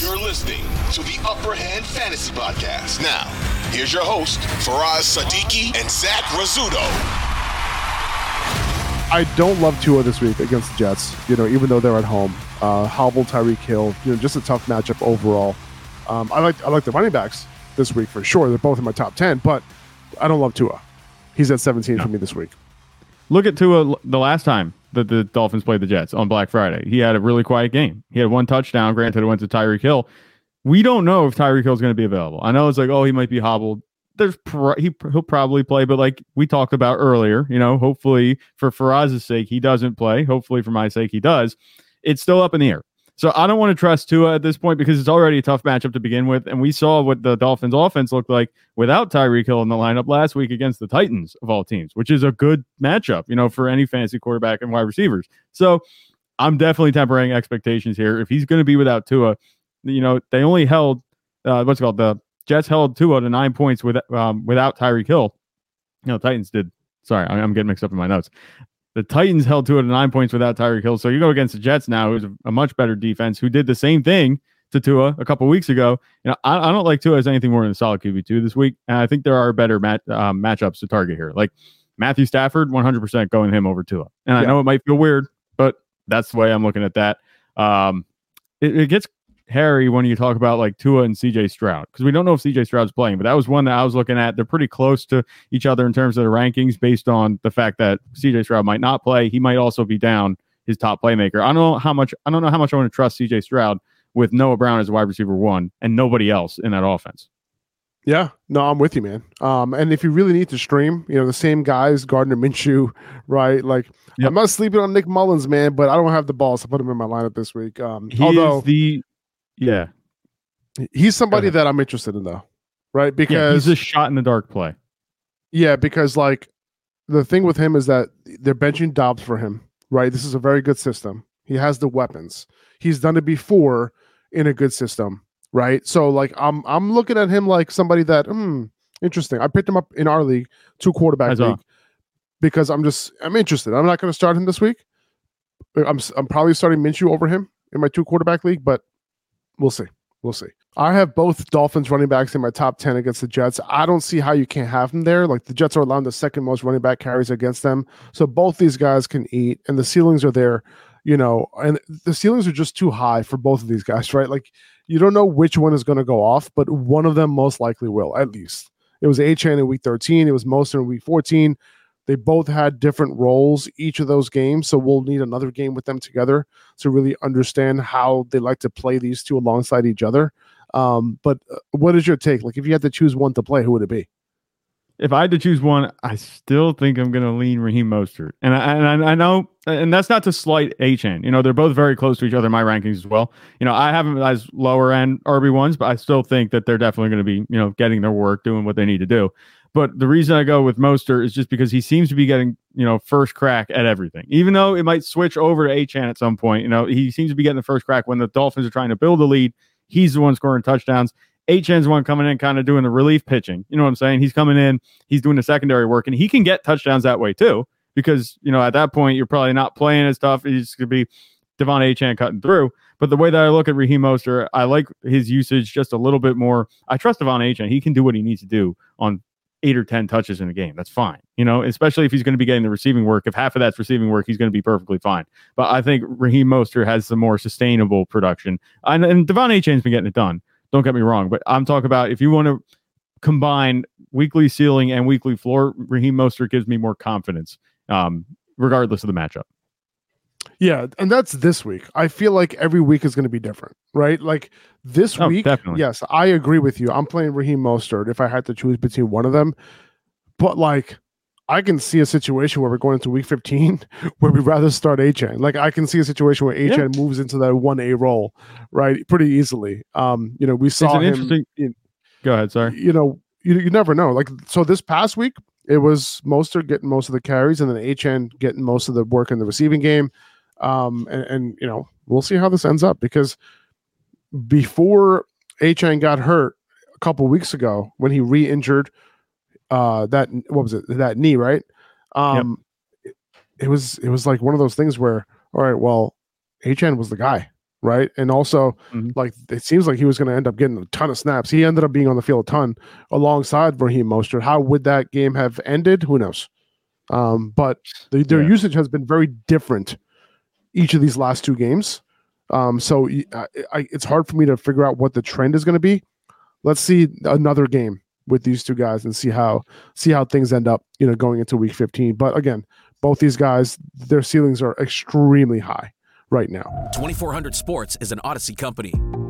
You're listening to the Upper Hand Fantasy Podcast. Now, here's your host, Faraz Siddiqi and Zach Razzuto. I don't love Tua this week against the Jets, even though they're at home. Hobble, Tyreek Hill, just a tough matchup overall. I like the running backs this week for sure. They're both in my top 10, but I don't love Tua. He's at 17 for me this week. Look at Tua the last time that the Dolphins played the Jets on Black Friday. He had a really quiet game. He had one touchdown. Granted, it went to Tyreek Hill. We don't know if Tyreek Hill is going to be available. I know it's like, he might be hobbled. He'll probably play, but like we talked about earlier, hopefully for Faraz's sake, he doesn't play. Hopefully for my sake, he does. It's still up in the air. So I don't want to trust Tua at this point because it's already a tough matchup to begin with. And we saw what the Dolphins offense looked like without Tyreek Hill in the lineup last week against the Titans of all teams, which is a good matchup, for any fantasy quarterback and wide receivers. So I'm definitely tempering expectations here. If he's going to be without Tua, they only held, the Jets held Tua to 9 points without Tyreek Hill. Titans did. Sorry, I'm getting mixed up in my notes. The Titans held Tua to 9 points without Tyreek Hill. So you go against the Jets now, who's a much better defense, who did the same thing to Tua a couple weeks ago. I don't like Tua as anything more than a solid QB2 this week. And I think there are better matchups to target here. Like Matthew Stafford, 100% going him over Tua. And I know it might feel weird, but that's the way I'm looking at that. It gets hairy when you talk about like Tua and C.J. Stroud, because we don't know if C.J. Stroud's playing, but that was one that I was looking at. They're pretty close to each other in terms of the rankings based on the fact that C.J. Stroud might not play. He might also be down his top playmaker. I don't know how much I want to trust C.J. Stroud with Noah Brown as wide receiver one and nobody else in that offense. Yeah, no, I'm with you, man. And if you really need to stream, the same guys, Gardner Minshew, right? Like, yep. I'm not sleeping on Nick Mullins, man, but I don't have the balls to put him in my lineup this week. He's somebody that I'm interested in, though, right? Because he's a shot in the dark play. Yeah, because like the thing with him is that they're benching Dobbs for him, right? This is a very good system. He has the weapons. He's done it before in a good system, right? So like I'm looking at him like somebody that interesting. I picked him up in our league, two quarterback league, because I'm interested. I'm not going to start him this week. I'm probably starting Minshew over him in my two quarterback league, but. We'll see. I have both Dolphins running backs in my top 10 against the Jets. I don't see how you can't have them there. Like the Jets are allowing the second most running back carries against them. So both these guys can eat and the ceilings are there, and the ceilings are just too high for both of these guys, right? Like you don't know which one is going to go off, but one of them most likely will, at least. It was Achane in week 13. It was Mostert in week 14. They both had different roles each of those games, so we'll need another game with them together to really understand how they like to play these two alongside each other. But what is your take? Like, if you had to choose one to play, who would it be? If I had to choose one, I still think I'm going to lean Raheem Mostert. And I know, and that's not to slight Achane. They're both very close to each other in my rankings as well. I have them as lower end RB1s, but I still think that they're definitely going to be, getting their work, doing what they need to do. But the reason I go with Mostert is just because he seems to be getting, first crack at everything. Even though it might switch over to Achane at some point, he seems to be getting the first crack when the Dolphins are trying to build a lead. He's the one scoring touchdowns. Achane's one coming in, kind of doing the relief pitching. You know what I'm saying? He's coming in, he's doing the secondary work, and he can get touchdowns that way too. Because, at that point, you're probably not playing as tough. He's going to be De'Von Achane cutting through. But the way that I look at Raheem Mostert, I like his usage just a little bit more. I trust De'Von Achane. He can do what he needs to do on 8 or 10 touches in a game. That's fine. Especially if he's going to be getting the receiving work. If half of that's receiving work, he's going to be perfectly fine. But I think Raheem Mostert has the more sustainable production. And De'Von Achane's been getting it done. Don't get me wrong. But I'm talking about if you want to combine weekly ceiling and weekly floor, Raheem Mostert gives me more confidence, regardless of the matchup. Yeah, and that's this week. I feel like every week is going to be different, right? Like this week, definitely. Yes, I agree with you. I'm playing Raheem Mostert if I had to choose between one of them. But like I can see a situation where we're going into week 15 where we'd rather start Achane. Like, I can see a situation where Achane moves into that 1A role, right, pretty easily. You know, we saw him. Go ahead, sorry. You know, you never know. Like, so this past week, it was Mostert getting most of the carries and then Achane getting most of the work in the receiving game. And you know, we'll see how this ends up, because before Achane got hurt a couple weeks ago when he re-injured that knee, right? It was like one of those things where, all right, well, Achane was the guy, right? And also, like, it seems like he was going to end up getting a ton of snaps. He ended up being on the field a ton alongside Raheem Mostert. How would that game have ended? Who knows? But their usage has been very different each of these last two games. So it's hard for me to figure out what the trend is going to be. Let's see another game with these two guys and see how things end up, you know, going into week 15. But again, both these guys, their ceilings are extremely high right now. 2400 Sports is an Odyssey company.